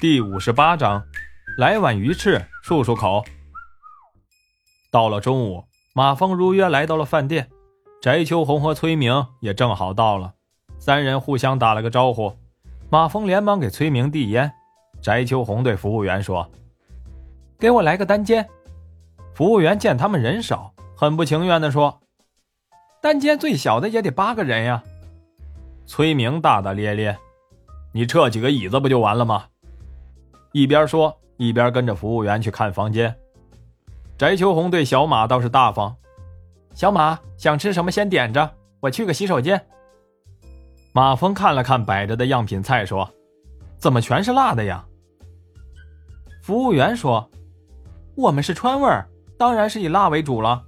第58章，来碗鱼翅漱漱口。到了中午，马峰如约来到了饭店，翟秋红和崔明也正好到了，三人互相打了个招呼。马峰连忙给崔明递烟，翟秋红对服务员说：“给我来个单间。”服务员见他们人少，很不情愿地说：“单间最小的也得8个人呀。”崔明大大咧咧：“你撤几个椅子不就完了吗？”一边说，一边跟着服务员去看房间。翟秋红对小马倒是大方：“小马，想吃什么先点着，我去个洗手间。”马峰看了看摆着的样品菜说：“怎么全是辣的呀？”服务员说：“我们是川味儿，当然是以辣为主了。”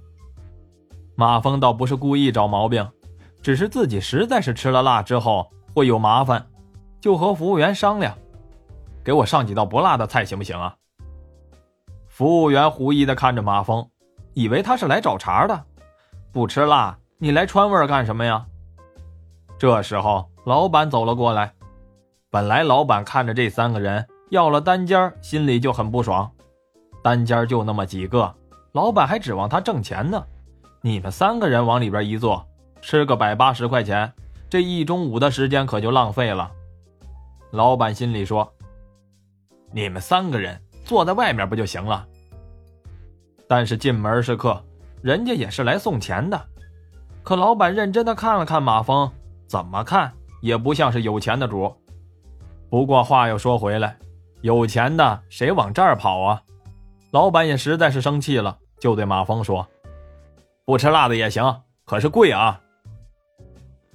马峰倒不是故意找毛病，只是自己实在是吃了辣之后会有麻烦，就和服务员商量：“给我上几道不辣的菜行不行啊？”服务员狐疑地看着马峰，以为他是来找茬的。不吃辣，你来川味儿干什么呀？这时候老板走了过来，本来老板看着这3个人要了单间，心里就很不爽。单间就那么几个，老板还指望他挣钱呢，你们3个人往里边一坐，吃个180块钱，这一中午的时间可就浪费了。老板心里说：“你们3个人坐在外面不就行了？”但是进门是客，人家也是来送钱的。可老板认真的看了看马峰，怎么看也不像是有钱的主。不过话又说回来，有钱的谁往这儿跑啊？老板也实在是生气了，就对马峰说：“不吃辣的也行，可是贵啊。”“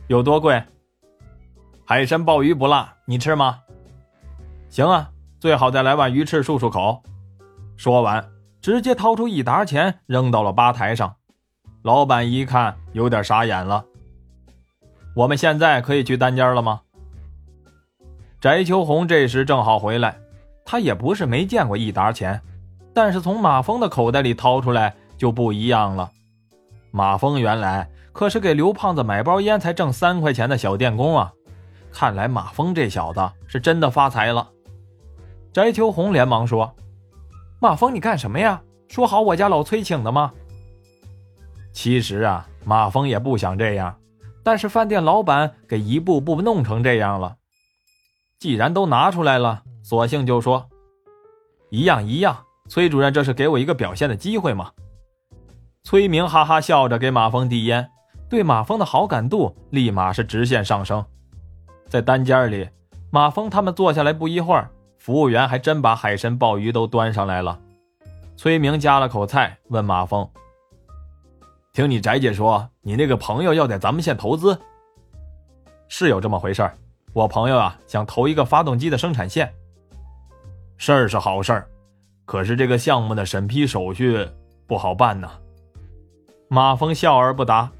有多贵？”“海参鲍鱼不辣，你吃吗？”“行啊，最好再来碗鱼翅漱漱口。”说完直接掏出一沓钱扔到了吧台上。老板一看有点傻眼了：“我们现在可以去单间了吗？”翟秋红这时正好回来，她也不是没见过一沓钱，但是从马峰的口袋里掏出来就不一样了。马峰原来可是给刘胖子买包烟才挣3块钱的小电工啊，看来马峰这小子是真的发财了。翟秋红连忙说：“马峰，你干什么呀？说好我家老崔请的吗？”其实啊，马峰也不想这样，但是饭店老板给一步步弄成这样了，既然都拿出来了，索性就说：“一样一样，崔主任这是给我一个表现的机会嘛。”崔明哈哈笑着给马峰递烟，对马峰的好感度立马是直线上升。在单间里，马峰他们坐下来不一会儿，服务员还真把海参鲍鱼都端上来了。崔明夹了口菜问马峰：“听你翟姐说，你那个朋友要在咱们县投资。”“是有这么回事儿，我朋友啊，想投一个发动机的生产线。”“事儿是好事儿，可是这个项目的审批手续不好办呢。”马峰笑而不答。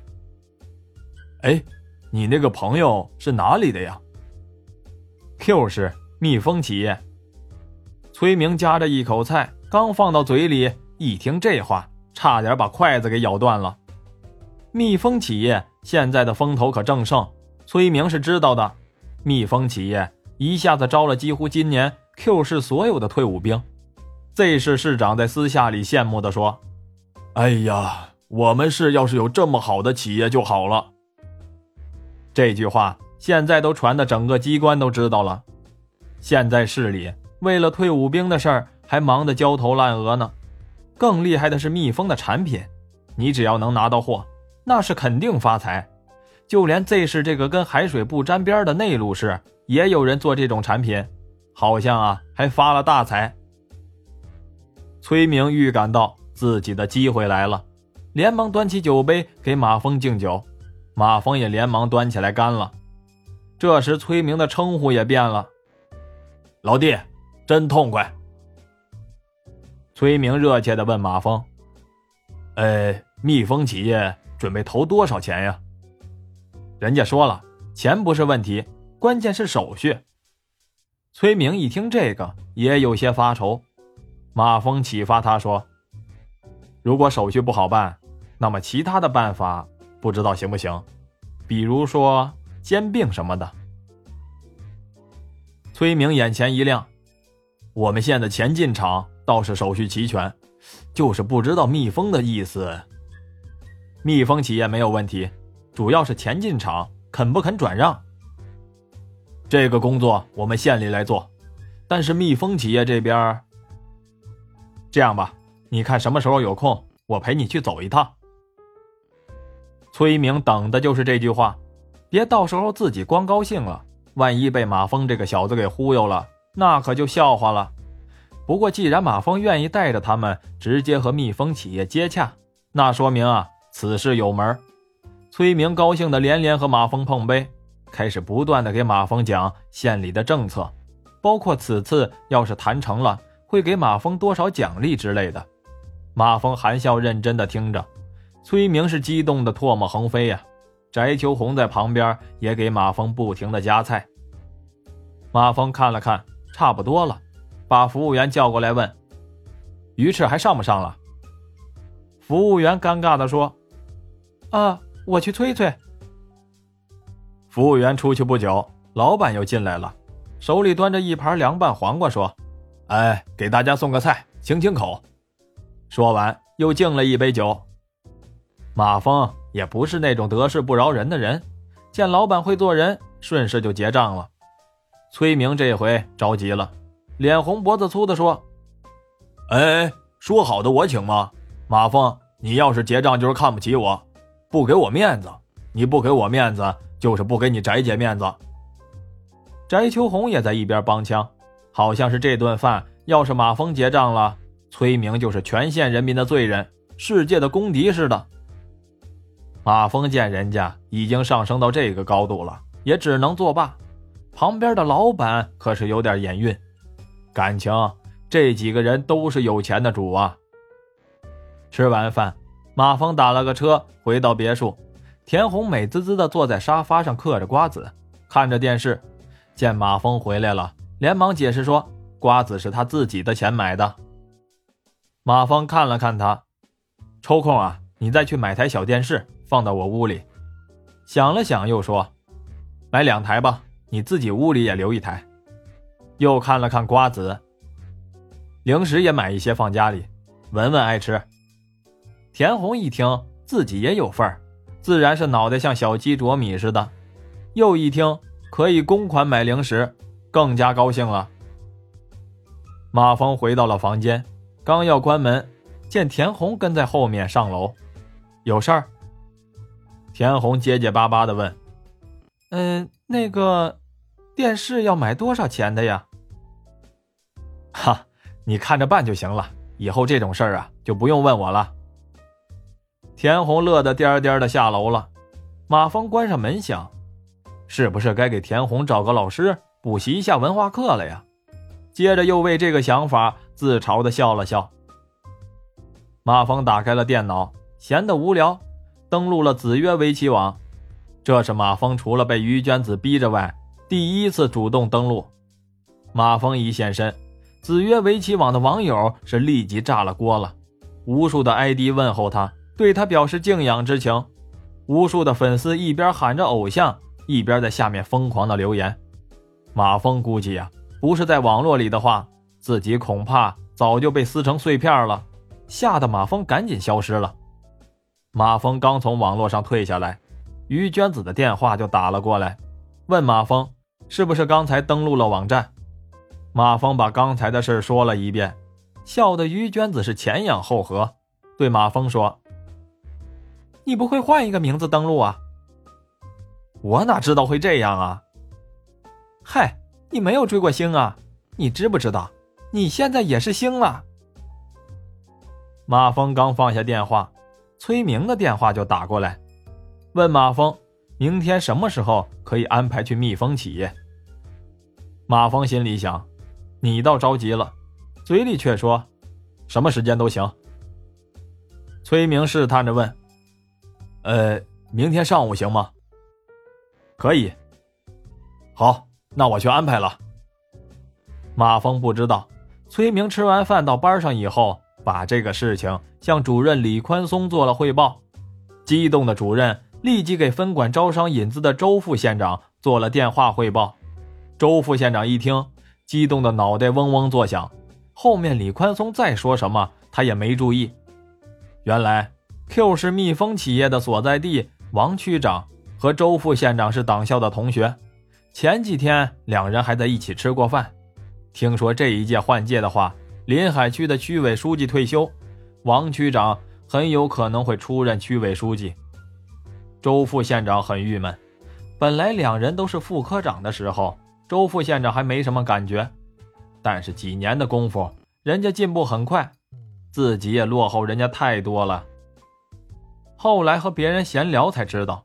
“哎，你那个朋友是哪里的呀？”“Q 市蜜蜂企业。”崔明夹着一口菜，刚放到嘴里，一听这话，差点把筷子给咬断了。蜜蜂企业现在的风头可正盛，崔明是知道的。蜜蜂企业一下子招了几乎今年 Q 市所有的退伍兵。Z 市市长在私下里羡慕地说：“哎呀，我们市要是有这么好的企业就好了。”这句话现在都传得整个机关都知道了。现在市里为了退伍兵的事儿还忙得焦头烂额呢。更厉害的是蜜蜂的产品，你只要能拿到货，那是肯定发财。就连 Z 市这个跟海水不沾边的内陆市也有人做这种产品，好像啊还发了大财。崔明预感到自己的机会来了，连忙端起酒杯给马峰敬酒，马峰也连忙端起来干了。这时崔明的称呼也变了：“老弟，真痛快。”崔明热切地问马峰：“蜜蜂企业准备投多少钱呀？”“人家说了，钱不是问题，关键是手续。”崔明一听这个也有些发愁。马峰启发他说：“如果手续不好办，那么其他的办法不知道行不行，比如说兼并什么的。”崔明眼前一亮：“我们县的前进厂倒是手续齐全，就是不知道蜜蜂的意思。蜜蜂企业没有问题，主要是前进厂肯不肯转让。这个工作我们县里来做，但是蜜蜂企业这边……这样吧，你看什么时候有空，我陪你去走一趟。崔明等的就是这句话，别到时候自己光高兴了，万一被马峰这个小子给忽悠了，那可就笑话了。不过既然马峰愿意带着他们直接和蜜蜂企业接洽，那说明啊，此事有门。崔明高兴的连连和马峰碰杯，开始不断的给马峰讲县里的政策，包括此次要是谈成了会给马峰多少奖励之类的。马峰含笑认真的听着，崔明是激动的唾沫横飞呀。翟秋红在旁边也给马峰不停的夹菜。马峰看了看，差不多了，把服务员叫过来问：“鱼翅还上不上了？”服务员尴尬地说：“啊，我去催催。”服务员出去不久，老板又进来了，手里端着一盘凉拌黄瓜，说：“哎，给大家送个菜，清清口。”说完又敬了一杯酒。马峰也不是那种得势不饶人的人，见老板会做人，顺势就结账了。崔明这回着急了，脸红脖子粗地说：“哎，说好的我请吗？马峰，你要是结账就是看不起我，不给我面子，你不给我面子就是不给你翟姐面子。”翟秋红也在一边帮腔，好像是这顿饭要是马峰结账了，崔明就是全县人民的罪人，世界的公敌似的。马峰见人家已经上升到这个高度了，也只能作罢。旁边的老板可是有点眼晕，感情这几个人都是有钱的主啊。吃完饭，马峰打了个车回到别墅，田红美滋滋地坐在沙发上嗑着瓜子，看着电视。见马峰回来了，连忙解释说瓜子是他自己的钱买的。马峰看了看他，抽空啊，你再去买台小电视放到我屋里。想了想又说，买2台吧，你自己屋里也留1台。又看了看瓜子，零食也买一些放家里，文文爱吃。田红一听自己也有份儿，自然是脑袋像小鸡啄米似的。又一听可以公款买零食，更加高兴了。马峰回到了房间，刚要关门，见田红跟在后面上楼。有事儿？田红结结巴巴地问：“那个电视要买多少钱的呀？”“哈，你看着办就行了，以后这种事儿啊，就不用问我了。”田红乐得颠颠的下楼了。马峰关上门想，是不是该给田红找个老师补习一下文化课了呀？接着又为这个想法自嘲地笑了笑。马峰打开了电脑，闲得无聊，登录了子曰围棋网。这是马峰除了被于娟子逼着外，第一次主动登录。马峰一现身，子曰围棋网的网友是立即炸了锅了，无数的 ID 问候他，对他表示敬仰之情。无数的粉丝一边喊着偶像，一边在下面疯狂的留言。马峰估计啊，不是在网络里的话，自己恐怕早就被撕成碎片了，吓得马峰赶紧消失了。马峰刚从网络上退下来，于娟子的电话就打了过来，问马峰是不是刚才登录了网站。马峰把刚才的事说了一遍，笑得于娟子是前仰后合，对马峰说：“你不会换一个名字登录啊？”“我哪知道会这样啊？”“嗨，你没有追过星啊？你知不知道你现在也是星了？”马峰刚放下电话，崔明的电话就打过来，问马峰明天什么时候可以安排去蜜蜂企业。马峰心里想，你倒着急了，嘴里却说什么时间都行。崔明试探着问：“明天上午行吗？”“可以。”“好，那我去安排了。”马峰不知道，崔明吃完饭到班上以后，把这个事情向主任李宽松做了汇报。激动的主任立即给分管招商引资的周副县长做了电话汇报。周副县长一听，激动的脑袋嗡嗡作响。后面李宽松再说什么他也没注意。原来 Q 市蜜蜂企业的所在地王区长和周副县长是党校的同学，前几天两人还在一起吃过饭。听说这一届换届的话，临海区的区委书记退休，王区长很有可能会出任区委书记。周副县长很郁闷，本来两人都是副科长的时候，周副县长还没什么感觉，但是几年的功夫，人家进步很快，自己也落后人家太多了。后来和别人闲聊才知道，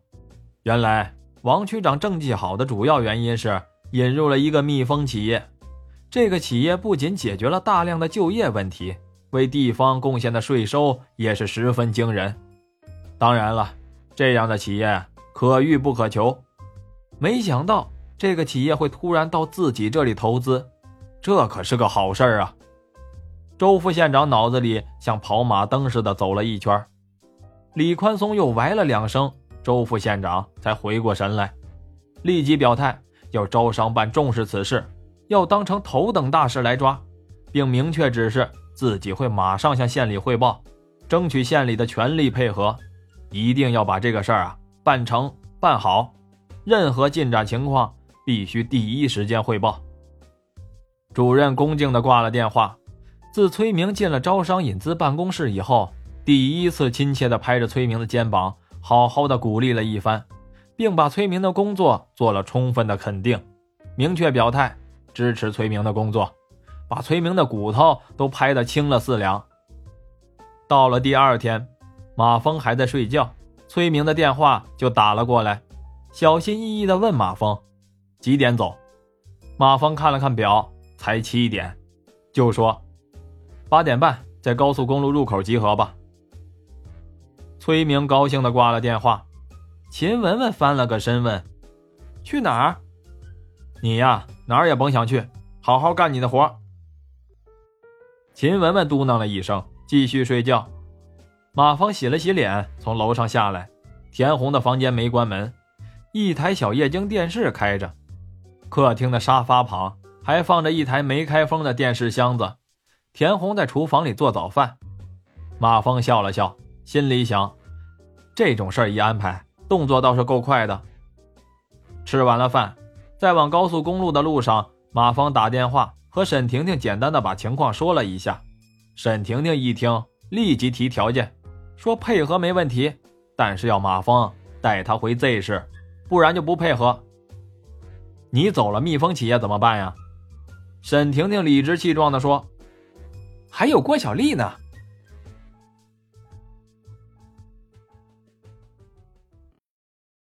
原来王区长政绩好的主要原因是引入了一个蜜蜂企业，这个企业不仅解决了大量的就业问题，为地方贡献的税收也是十分惊人。当然了，这样的企业可遇不可求，没想到这个企业会突然到自己这里投资，这可是个好事啊。周副县长脑子里像跑马灯似的走了一圈，李宽松又歪了两声，周副县长才回过神来，立即表态要招商办重视此事，要当成头等大事来抓，并明确指示自己会马上向县里汇报，争取县里的全力配合，一定要把这个事儿办成办好，任何进展情况必须第一时间汇报。主任恭敬地挂了电话。自崔明进了招商引资办公室以后，第一次亲切地拍着崔明的肩膀，好好地鼓励了一番，并把崔明的工作做了充分的肯定，明确表态支持崔明的工作，把崔明的骨头都拍得轻了4两。到了第二天，马峰还在睡觉，崔明的电话就打了过来，小心翼翼地问马峰几点走。马峰看了看表，才7点，就说8点半在高速公路入口集合吧。崔明高兴地挂了电话。秦雯雯翻了个身问，去哪儿？你呀，哪儿也甭想去，好好干你的活。秦雯雯嘟囔了一声，继续睡觉。马峰洗了洗脸，从楼上下来，田红的房间没关门，一台小液晶电视开着，客厅的沙发旁还放着一台没开封的电视箱子。田红在厨房里做早饭。马峰笑了笑，心里想，这种事儿一安排，动作倒是够快的。吃完了饭，在往高速公路的路上，马峰打电话和沈婷婷简单的把情况说了一下。沈婷婷一听，立即提条件，说配合没问题，但是要马峰带他回 Z 市，不然就不配合。你走了蜜蜂企业怎么办呀？沈婷婷理直气壮地说，还有郭小丽呢，